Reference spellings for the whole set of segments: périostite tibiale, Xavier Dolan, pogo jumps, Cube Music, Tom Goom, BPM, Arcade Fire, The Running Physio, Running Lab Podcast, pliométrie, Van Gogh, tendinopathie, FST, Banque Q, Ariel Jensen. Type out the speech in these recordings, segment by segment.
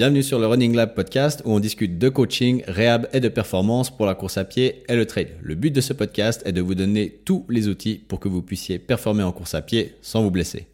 Bienvenue sur le Running Lab Podcast où on discute de coaching, réhab et de performance pour la course à pied et le trail. Le but de ce podcast est de vous donner tous les outils pour que vous puissiez performer en course à pied sans vous blesser.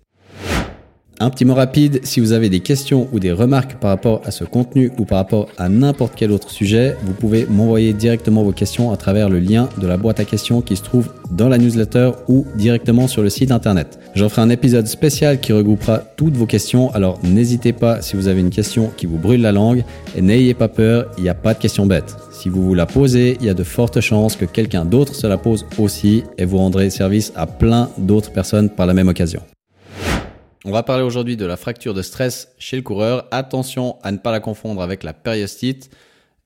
Un petit mot rapide, si vous avez des questions ou des remarques par rapport à ce contenu ou par rapport à n'importe quel autre sujet, vous pouvez m'envoyer directement vos questions à travers le lien de la boîte à questions qui se trouve dans la newsletter ou directement sur le site internet. J'en ferai un épisode spécial qui regroupera toutes vos questions, alors n'hésitez pas si vous avez une question qui vous brûle la langue et n'ayez pas peur, il n'y a pas de questions bêtes. Si vous vous la posez, il y a de fortes chances que quelqu'un d'autre se la pose aussi et vous rendrez service à plein d'autres personnes par la même occasion. On va parler aujourd'hui de la fracture de stress chez le coureur. Attention à ne pas la confondre avec la périostite.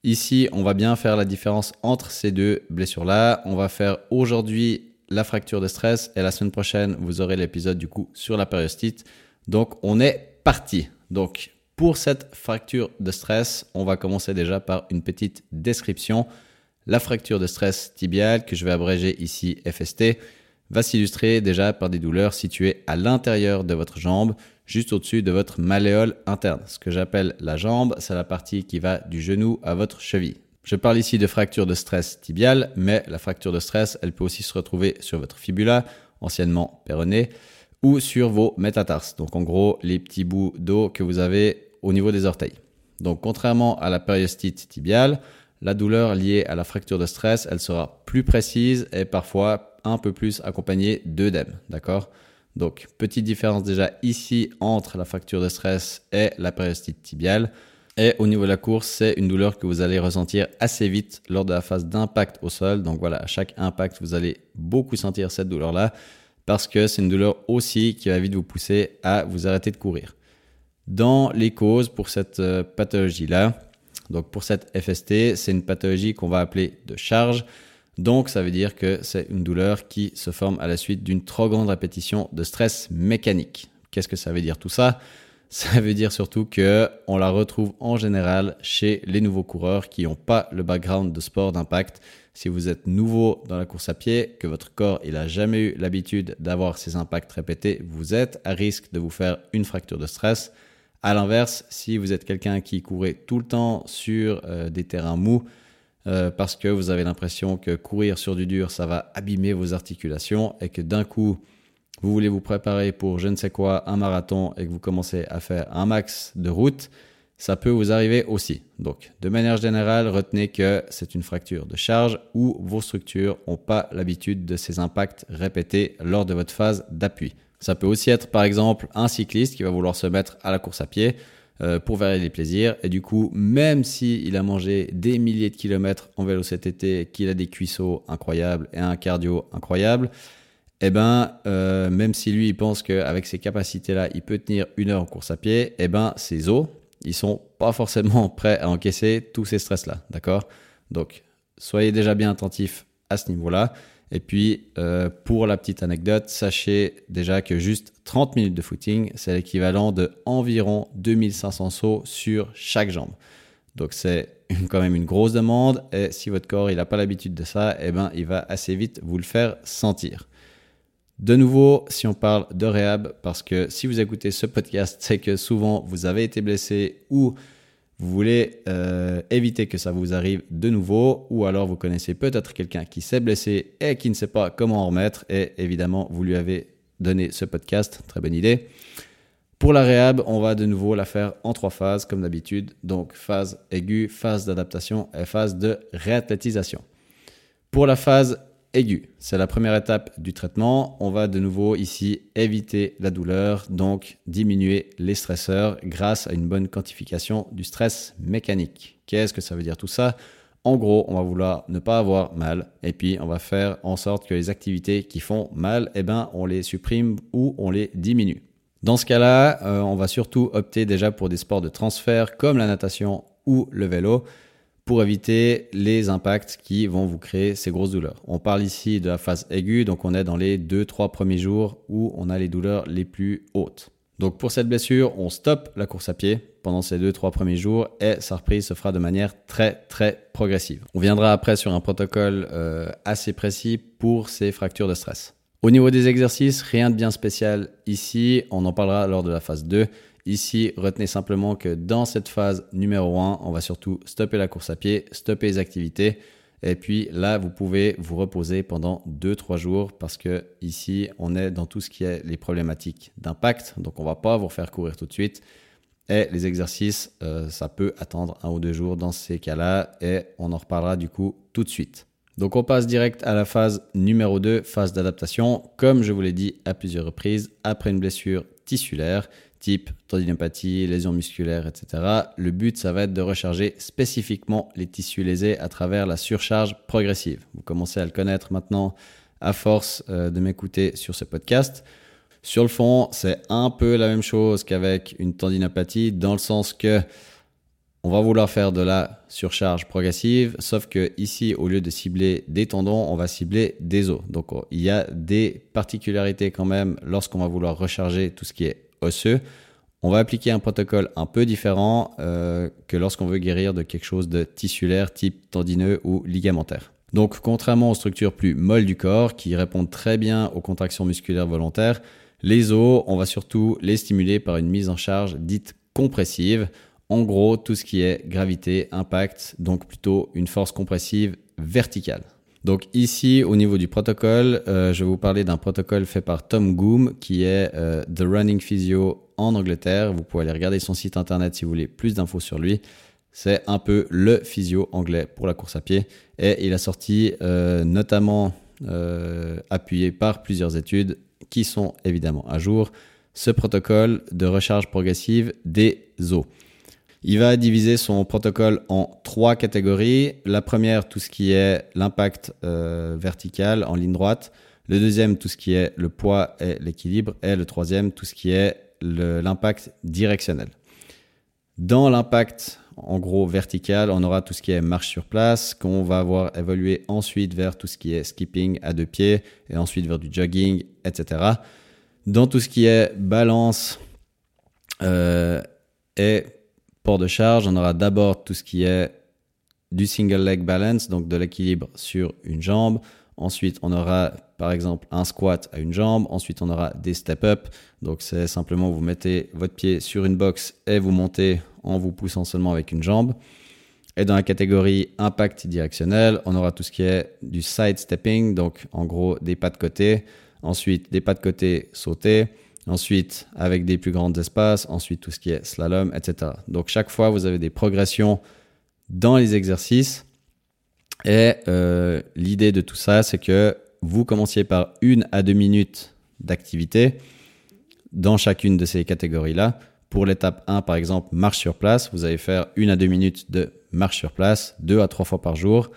Ici, on va bien faire la différence entre ces deux blessures-là. On va faire aujourd'hui la fracture de stress et la semaine prochaine, vous aurez l'épisode du coup sur la périostite. Donc, on est parti. Donc, pour cette fracture de stress, on va commencer déjà par une petite description. La fracture de stress tibiale, que je vais abréger ici FST, va s'illustrer déjà par des douleurs situées à l'intérieur de votre jambe, juste au-dessus de votre malléole interne. Ce que j'appelle la jambe, c'est la partie qui va du genou à votre cheville. Je parle ici de fracture de stress tibiale, mais la fracture de stress, elle peut aussi se retrouver sur votre fibula, anciennement péroné, ou sur vos métatarses, donc en gros les petits bouts d'os que vous avez au niveau des orteils. Donc contrairement à la périostite tibiale, la douleur liée à la fracture de stress, elle sera plus précise et parfois un peu plus accompagné d'œdème, d'accord ? Donc, petite différence déjà ici entre la fracture de stress et la périostite tibiale. Et au niveau de la course, c'est une douleur que vous allez ressentir assez vite lors de la phase d'impact au sol. Donc voilà, à chaque impact, vous allez beaucoup sentir cette douleur-là parce que c'est une douleur aussi qui va vite vous pousser à vous arrêter de courir. Dans les causes pour cette pathologie-là, donc pour cette FST, c'est une pathologie qu'on va appeler de charge. Donc, ça veut dire que c'est une douleur qui se forme à la suite d'une trop grande répétition de stress mécanique. Qu'est-ce que ça veut dire tout ça ? Ça veut dire surtout qu'on la retrouve en général chez les nouveaux coureurs qui n'ont pas le background de sport d'impact. Si vous êtes nouveau dans la course à pied, que votre corps il a jamais eu l'habitude d'avoir ces impacts répétés, vous êtes à risque de vous faire une fracture de stress. À l'inverse, si vous êtes quelqu'un qui courait tout le temps sur des terrains mous, parce que vous avez l'impression que courir sur du dur, ça va abîmer vos articulations et que d'un coup, vous voulez vous préparer pour je ne sais quoi, un marathon et que vous commencez à faire un max de route, ça peut vous arriver aussi. Donc, de manière générale, retenez que c'est une fracture de charge où vos structures n'ont pas l'habitude de ces impacts répétés lors de votre phase d'appui. Ça peut aussi être par exemple un cycliste qui va vouloir se mettre à la course à pied pour varier les plaisirs. Et du coup, même s'il a mangé des milliers de kilomètres en vélo cet été, qu'il a des cuisseaux incroyables et un cardio incroyable, même si lui, il pense qu'avec ces capacités-là, il peut tenir une heure en course à pied, ses os, ils sont pas forcément prêts à encaisser tous ces stress-là, d'accord ? Donc, soyez déjà bien attentifs à ce niveau-là. Et puis, pour la petite anecdote, sachez déjà que juste 30 minutes de footing, c'est l'équivalent de environ 2500 sauts sur chaque jambe. Donc, c'est quand même une grosse demande. Et si votre corps il n'a pas l'habitude de ça, il va assez vite vous le faire sentir. De nouveau, si on parle de réhab, parce que si vous écoutez ce podcast, c'est que souvent, vous avez été blessé ou vous voulez éviter que ça vous arrive de nouveau, ou alors vous connaissez peut-être quelqu'un qui s'est blessé et qui ne sait pas comment en remettre, et évidemment, vous lui avez donné ce podcast, très bonne idée. Pour la réhab, on va de nouveau la faire en 3 phases, comme d'habitude, donc phase aiguë, phase d'adaptation et phase de réathlétisation. Pour la phase aiguë, c'est la première étape du traitement, on va de nouveau ici éviter la douleur, donc diminuer les stresseurs grâce à une bonne quantification du stress mécanique. Qu'est-ce que ça veut dire tout ça ? En gros, on va vouloir ne pas avoir mal et puis on va faire en sorte que les activités qui font mal, on les supprime ou on les diminue. Dans ce cas-là, on va surtout opter déjà pour des sports de transfert comme la natation ou le vélo, pour éviter les impacts qui vont vous créer ces grosses douleurs. On parle ici de la phase aiguë, donc on est dans les 2-3 premiers jours où on a les douleurs les plus hautes. Donc pour cette blessure, on stoppe la course à pied pendant ces 2-3 premiers jours et sa reprise se fera de manière très très progressive. On viendra après sur un protocole assez précis pour ces fractures de stress. Au niveau des exercices, rien de bien spécial ici, on en parlera lors de la phase 2. Ici, retenez simplement que dans cette phase numéro 1, on va surtout stopper la course à pied, stopper les activités. Et puis là, vous pouvez vous reposer pendant 2-3 jours parce que ici, on est dans tout ce qui est les problématiques d'impact. Donc, on ne va pas vous refaire courir tout de suite. Et les exercices, ça peut attendre 1 ou 2 jours dans ces cas-là. Et on en reparlera du coup tout de suite. Donc, on passe direct à la phase numéro 2, phase d'adaptation. Comme je vous l'ai dit à plusieurs reprises, après une blessure tissulaire, type tendinopathie, lésions musculaires, etc. Le but, ça va être de recharger spécifiquement les tissus lésés à travers la surcharge progressive. Vous commencez à le connaître maintenant à force de m'écouter sur ce podcast. Sur le fond, c'est un peu la même chose qu'avec une tendinopathie dans le sens que on va vouloir faire de la surcharge progressive, sauf que ici, au lieu de cibler des tendons, on va cibler des os. Donc, il y a des particularités quand même lorsqu'on va vouloir recharger tout ce qui est osseux. On va appliquer un protocole un peu différent que lorsqu'on veut guérir de quelque chose de tissulaire type tendineux ou ligamentaire. Donc contrairement aux structures plus molles du corps qui répondent très bien aux contractions musculaires volontaires, les os, on va surtout les stimuler par une mise en charge dite compressive. En gros, tout ce qui est gravité, impact, donc plutôt une force compressive verticale. Donc ici, au niveau du protocole, je vais vous parler d'un protocole fait par Tom Goom, qui est The Running Physio en Angleterre. Vous pouvez aller regarder son site internet si vous voulez plus d'infos sur lui. C'est un peu le physio anglais pour la course à pied. Et il a sorti, notamment appuyé par plusieurs études qui sont évidemment à jour, ce protocole de recharge progressive des os. Il va diviser son protocole en 3 catégories. La première, tout ce qui est l'impact vertical en ligne droite. Le deuxième, tout ce qui est le poids et l'équilibre. Et le troisième, tout ce qui est l'impact directionnel. Dans l'impact, en gros, vertical, on aura tout ce qui est marche sur place, qu'on va voir évoluer ensuite vers tout ce qui est skipping à 2 pieds et ensuite vers du jogging, etc. Dans tout ce qui est balance et port de charge, on aura d'abord tout ce qui est du single leg balance, donc de l'équilibre sur une jambe. Ensuite, on aura par exemple un squat à une jambe. Ensuite, on aura des step up. Donc, c'est simplement vous mettez votre pied sur une box et vous montez en vous poussant seulement avec une jambe. Et dans la catégorie impact directionnel, on aura tout ce qui est du side stepping, donc en gros des pas de côté. Ensuite, des pas de côté sautés. Ensuite, avec des plus grands espaces, ensuite tout ce qui est slalom, etc. Donc, chaque fois, vous avez des progressions dans les exercices. Et l'idée de tout ça, c'est que vous commenciez par 1 à 2 minutes d'activité dans chacune de ces catégories-là. Pour l'étape 1, par exemple, marche sur place, vous allez faire 1 à 2 minutes de marche sur place, 2 à 3 fois par jour.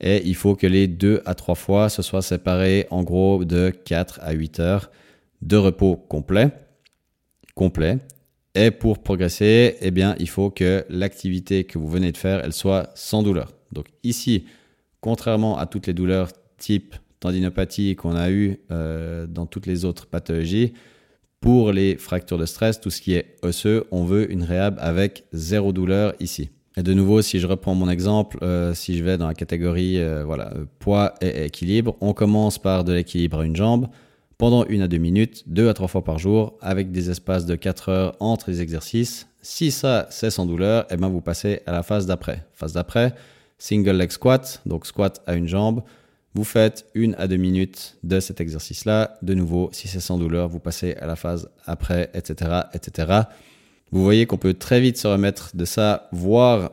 Et il faut que les 2 à 3 fois, ce soit séparé en gros de 4 à 8 heures. De repos complet. Et pour progresser, eh bien, il faut que l'activité que vous venez de faire, elle soit sans douleur. Donc ici, contrairement à toutes les douleurs type tendinopathie qu'on a eues dans toutes les autres pathologies, pour les fractures de stress, tout ce qui est osseux, on veut une réhab avec 0 douleur ici. Et de nouveau, si je reprends mon exemple, si je vais dans la catégorie poids et équilibre, on commence par de l'équilibre à une jambe, pendant 1 à 2 minutes, 2 à 3 fois par jour, avec des espaces de 4 heures entre les exercices. Si ça, c'est sans douleur, eh bien vous passez à la phase d'après. Phase d'après, single leg squat, donc squat à une jambe. Vous faites 1 à 2 minutes de cet exercice-là. De nouveau, si c'est sans douleur, vous passez à la phase après, etc., etc. Vous voyez qu'on peut très vite se remettre de ça, voire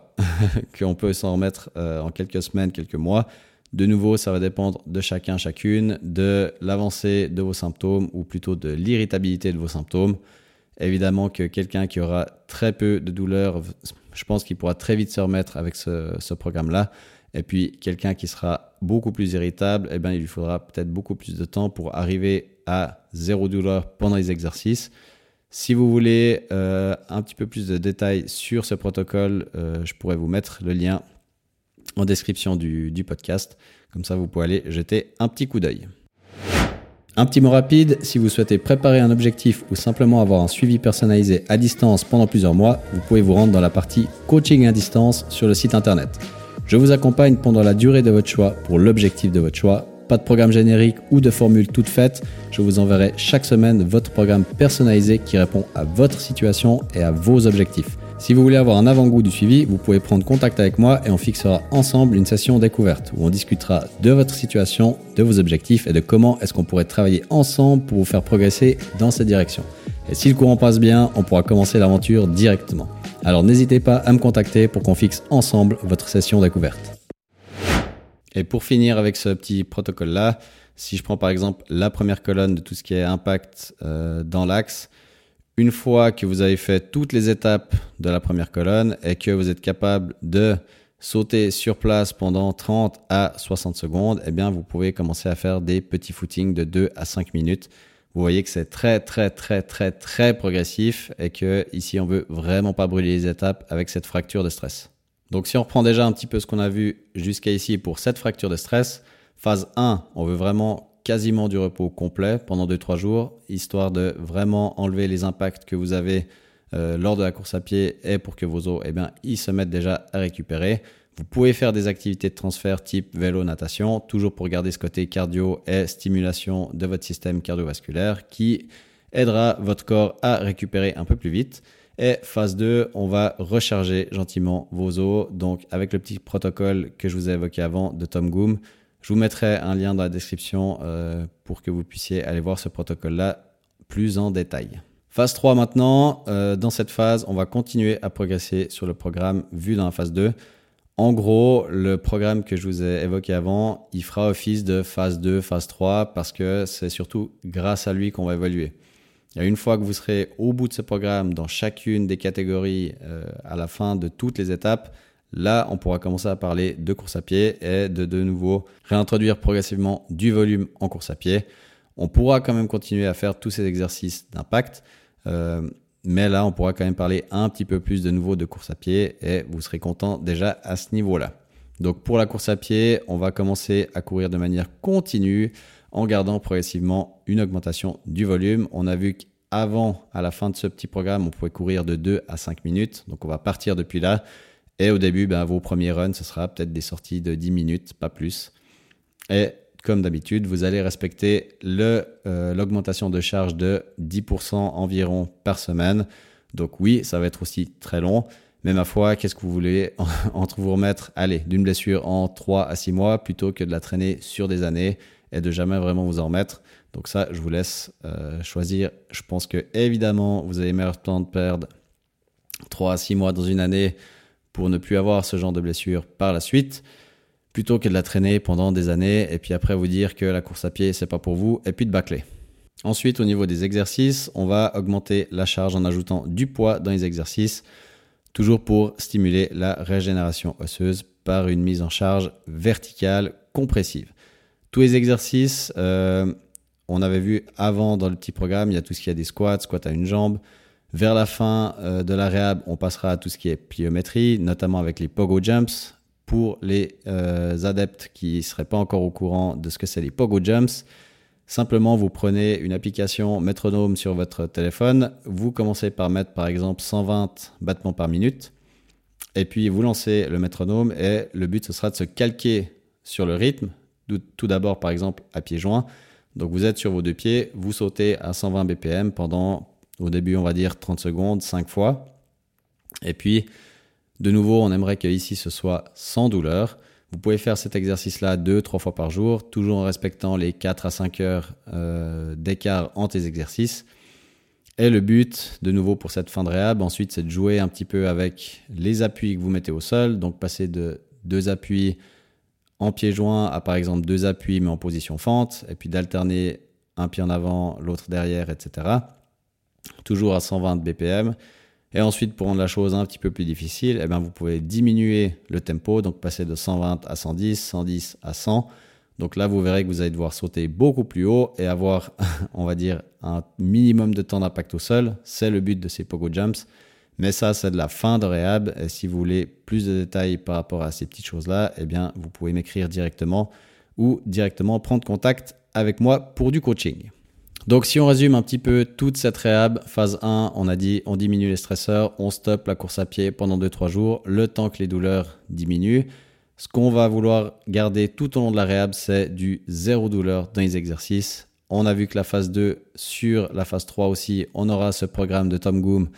qu'on peut s'en remettre en quelques semaines, quelques mois. De nouveau, ça va dépendre de chacun, chacune, de l'avancée de vos symptômes ou plutôt de l'irritabilité de vos symptômes. Évidemment que quelqu'un qui aura très peu de douleur, je pense qu'il pourra très vite se remettre avec ce programme-là. Et puis, quelqu'un qui sera beaucoup plus irritable, eh bien, il lui faudra peut-être beaucoup plus de temps pour arriver à 0 douleur pendant les exercices. Si vous voulez un petit peu plus de détails sur ce protocole, je pourrais vous mettre le lien en description du podcast. Comme ça, vous pouvez aller jeter un petit coup d'œil. Un petit mot rapide, si vous souhaitez préparer un objectif ou simplement avoir un suivi personnalisé à distance pendant plusieurs mois, vous pouvez vous rendre dans la partie coaching à distance sur le site internet. Je vous accompagne pendant la durée de votre choix pour l'objectif de votre choix. Pas de programme générique ou de formule toute faite. Je vous enverrai chaque semaine votre programme personnalisé qui répond à votre situation et à vos objectifs. Si vous voulez avoir un avant-goût du suivi, vous pouvez prendre contact avec moi et on fixera ensemble une session découverte où on discutera de votre situation, de vos objectifs et de comment est-ce qu'on pourrait travailler ensemble pour vous faire progresser dans cette direction. Et si le courant passe bien, on pourra commencer l'aventure directement. Alors n'hésitez pas à me contacter pour qu'on fixe ensemble votre session découverte. Et pour finir avec ce petit protocole-là, si je prends par exemple la première colonne de tout ce qui est impact dans l'axe, une fois que vous avez fait toutes les étapes de la première colonne et que vous êtes capable de sauter sur place pendant 30 à 60 secondes, eh bien vous pouvez commencer à faire des petits footings de 2 à 5 minutes. Vous voyez que c'est très progressif et que ici on veut vraiment pas brûler les étapes avec cette fracture de stress. Donc si on reprend déjà un petit peu ce qu'on a vu jusqu'à ici pour cette fracture de stress, phase 1, on veut vraiment quasiment du repos complet pendant 2-3 jours, histoire de vraiment enlever les impacts que vous avez lors de la course à pied et pour que vos os, eh bien, ils se mettent déjà à récupérer. Vous pouvez faire des activités de transfert type vélo, natation, toujours pour garder ce côté cardio et stimulation de votre système cardiovasculaire qui aidera votre corps à récupérer un peu plus vite. Et phase 2, on va recharger gentiment vos os, donc avec le petit protocole que je vous ai évoqué avant de Tom Goom. Je vous mettrai un lien dans la description pour que vous puissiez aller voir ce protocole-là plus en détail. Phase 3 maintenant, dans cette phase, on va continuer à progresser sur le programme vu dans la phase 2. En gros, le programme que je vous ai évoqué avant, il fera office de phase 2, phase 3 parce que c'est surtout grâce à lui qu'on va évoluer. Et une fois que vous serez au bout de ce programme dans chacune des catégories à la fin de toutes les étapes, là, on pourra commencer à parler de course à pied et de nouveau réintroduire progressivement du volume en course à pied. On pourra quand même continuer à faire tous ces exercices d'impact, mais là, on pourra quand même parler un petit peu plus de nouveau de course à pied et vous serez content déjà à ce niveau-là. Donc pour la course à pied, on va commencer à courir de manière continue en gardant progressivement une augmentation du volume. On a vu qu'avant, à la fin de ce petit programme, on pouvait courir de 2 à 5 minutes, donc on va partir depuis là. Et au début, ben, vos premiers runs, ce sera peut-être des sorties de 10 minutes, pas plus. Et comme d'habitude, vous allez respecter l'augmentation de charge de 10% environ par semaine. Donc oui, ça va être aussi très long. Mais ma foi, qu'est-ce que vous voulez entre vous remettre d'une blessure en 3 à 6 mois plutôt que de la traîner sur des années et de jamais vraiment vous en remettre. Donc ça, je vous laisse choisir. Je pense que évidemment, vous avez meilleur temps de perdre 3 à 6 mois dans une année pour ne plus avoir ce genre de blessure par la suite, plutôt que de la traîner pendant des années et puis après vous dire que la course à pied, c'est pas pour vous et puis de bâcler. Ensuite, au niveau des exercices, on va augmenter la charge en ajoutant du poids dans les exercices, toujours pour stimuler la régénération osseuse par une mise en charge verticale compressive. Tous les exercices, on avait vu avant dans le petit programme, il y a tout ce qui est des squats, squat à une jambe. Vers la fin de la réhab, on passera à tout ce qui est pliométrie, notamment avec les pogo jumps. Pour les adeptes qui ne seraient pas encore au courant de ce que c'est les pogo jumps, simplement vous prenez une application métronome sur votre téléphone, vous commencez par mettre par exemple 120 battements par minute, et puis vous lancez le métronome et le but ce sera de se calquer sur le rythme, tout d'abord par exemple à pieds joints. Donc vous êtes sur vos deux pieds, vous sautez à 120 BPM pendant... Au début, on va dire 30 secondes, 5 fois. Et puis, de nouveau, on aimerait que ici ce soit sans douleur. Vous pouvez faire cet exercice-là 2-3 fois par jour, toujours en respectant les 4 à 5 heures d'écart entre les exercices. Et le but, de nouveau pour cette fin de réhab, ensuite, c'est de jouer un petit peu avec les appuis que vous mettez au sol. Donc, passer de 2 appuis en pied joint à par exemple 2 appuis mais en position fente. Et puis d'alterner un pied en avant, l'autre derrière, etc. Toujours à 120 BPM. Et ensuite, pour rendre la chose un petit peu plus difficile, eh bien, vous pouvez diminuer le tempo, donc passer de 120 à 110, 110 à 100. Donc là, vous verrez que vous allez devoir sauter beaucoup plus haut et avoir, on va dire, un minimum de temps d'impact au sol. C'est le but de ces pogo jumps. Mais ça, c'est de la fin de réhab. Et si vous voulez plus de détails par rapport à ces petites choses-là, eh bien, vous pouvez m'écrire directement ou directement prendre contact avec moi pour du coaching. Donc si on résume un petit peu toute cette réhab, phase 1, on a dit on diminue les stresseurs, on stoppe la course à pied pendant 2-3 jours, le temps que les douleurs diminuent. Ce qu'on va vouloir garder tout au long de la réhab, c'est du zéro douleur dans les exercices. On a vu que la phase 2 sur la phase 3 aussi, on aura ce programme de Tom Goom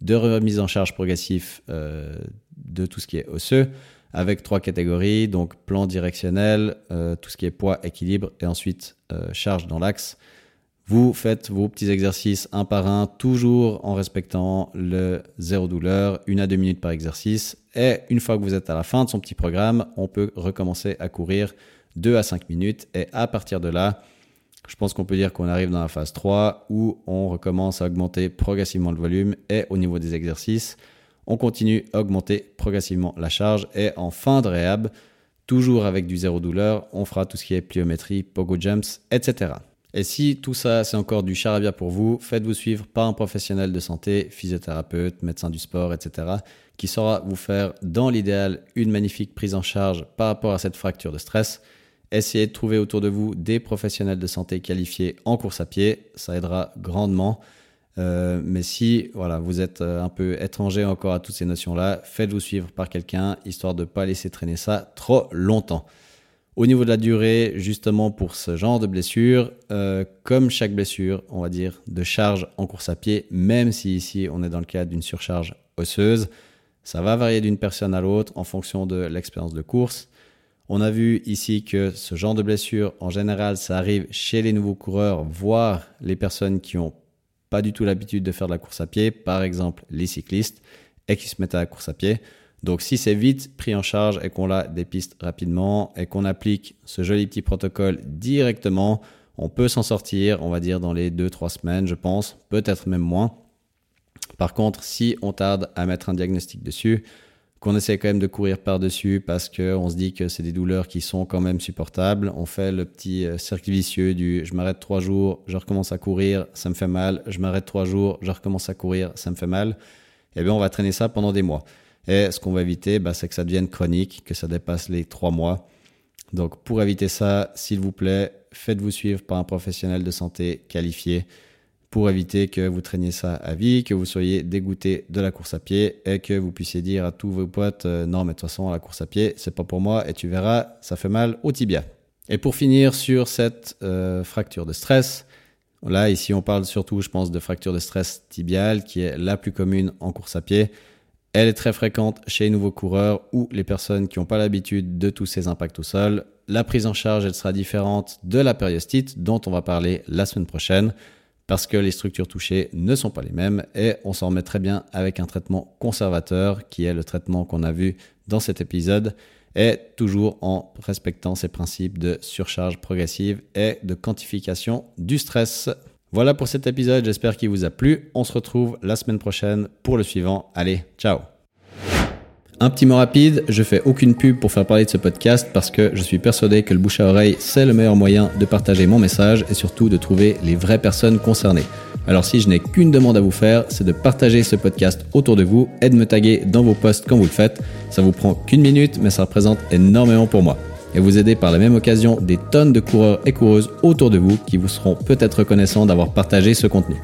de remise en charge progressif de tout ce qui est osseux, avec 3 catégories, donc plan directionnel, tout ce qui est poids, équilibre, et ensuite charge dans l'axe. Vous faites vos petits exercices un par un, toujours en respectant le zéro douleur, 1 à 2 minutes par exercice. Et une fois que vous êtes à la fin de son petit programme, on peut recommencer à courir 2 à 5 minutes. Et à partir de là, je pense qu'on peut dire qu'on arrive dans la phase 3 où on recommence à augmenter progressivement le volume et au niveau des exercices, on continue à augmenter progressivement la charge. Et en fin de réhab, toujours avec du zéro douleur, on fera tout ce qui est pliométrie, pogo jumps, etc. Et si tout ça, c'est encore du charabia pour vous, faites-vous suivre par un professionnel de santé, physiothérapeute, médecin du sport, etc., qui saura vous faire, dans l'idéal, une magnifique prise en charge par rapport à cette fracture de stress. Essayez de trouver autour de vous des professionnels de santé qualifiés en course à pied, ça aidera grandement. Mais si vous êtes un peu étranger encore à toutes ces notions-là, faites-vous suivre par quelqu'un, histoire de ne pas laisser traîner ça trop longtemps. Au niveau de la durée, justement pour ce genre de blessure, comme chaque blessure, on va dire, de charge en course à pied, même si ici on est dans le cas d'une surcharge osseuse, ça va varier d'une personne à l'autre en fonction de l'expérience de course. On a vu ici que ce genre de blessure, en général, ça arrive chez les nouveaux coureurs, voire les personnes qui n'ont pas du tout l'habitude de faire de la course à pied, par exemple les cyclistes, et qui se mettent à la course à pied. Donc si c'est vite pris en charge et qu'on la dépiste rapidement et qu'on applique ce joli petit protocole directement, on peut s'en sortir, on va dire, dans les 2-3 semaines, je pense, peut-être même moins. Par contre, si on tarde à mettre un diagnostic dessus, qu'on essaie quand même de courir par-dessus parce qu'on se dit que c'est des douleurs qui sont quand même supportables, on fait le petit cercle vicieux du « je m'arrête 3 jours, je recommence à courir, ça me fait mal, je m'arrête 3 jours, je recommence à courir, ça me fait mal », eh bien on va traîner ça pendant des mois. Et ce qu'on va éviter, c'est que ça devienne chronique, que ça dépasse les 3 mois. Donc pour éviter ça, s'il vous plaît, faites-vous suivre par un professionnel de santé qualifié pour éviter que vous traîniez ça à vie, que vous soyez dégoûté de la course à pied et que vous puissiez dire à tous vos potes « Non, mais de toute façon, la course à pied, c'est pas pour moi et tu verras, ça fait mal au tibia ». Et pour finir sur cette fracture de stress, là ici on parle surtout, je pense, de fracture de stress tibiale qui est la plus commune en course à pied. Elle est très fréquente chez les nouveaux coureurs ou les personnes qui n'ont pas l'habitude de tous ces impacts au sol. La prise en charge, elle sera différente de la périostite dont on va parler la semaine prochaine parce que les structures touchées ne sont pas les mêmes et on s'en remet très bien avec un traitement conservateur qui est le traitement qu'on a vu dans cet épisode et toujours en respectant ces principes de surcharge progressive et de quantification du stress. Voilà pour cet épisode, j'espère qu'il vous a plu. On se retrouve la semaine prochaine pour le suivant. Allez, ciao! Un petit mot rapide, je fais aucune pub pour faire parler de ce podcast parce que je suis persuadé que le bouche à oreille, c'est le meilleur moyen de partager mon message et surtout de trouver les vraies personnes concernées. Alors si je n'ai qu'une demande à vous faire, c'est de partager ce podcast autour de vous et de me taguer dans vos posts quand vous le faites. Ça vous prend qu'1 minute, mais ça représente énormément pour moi. Et vous aider par la même occasion des tonnes de coureurs et coureuses autour de vous qui vous seront peut-être reconnaissants d'avoir partagé ce contenu.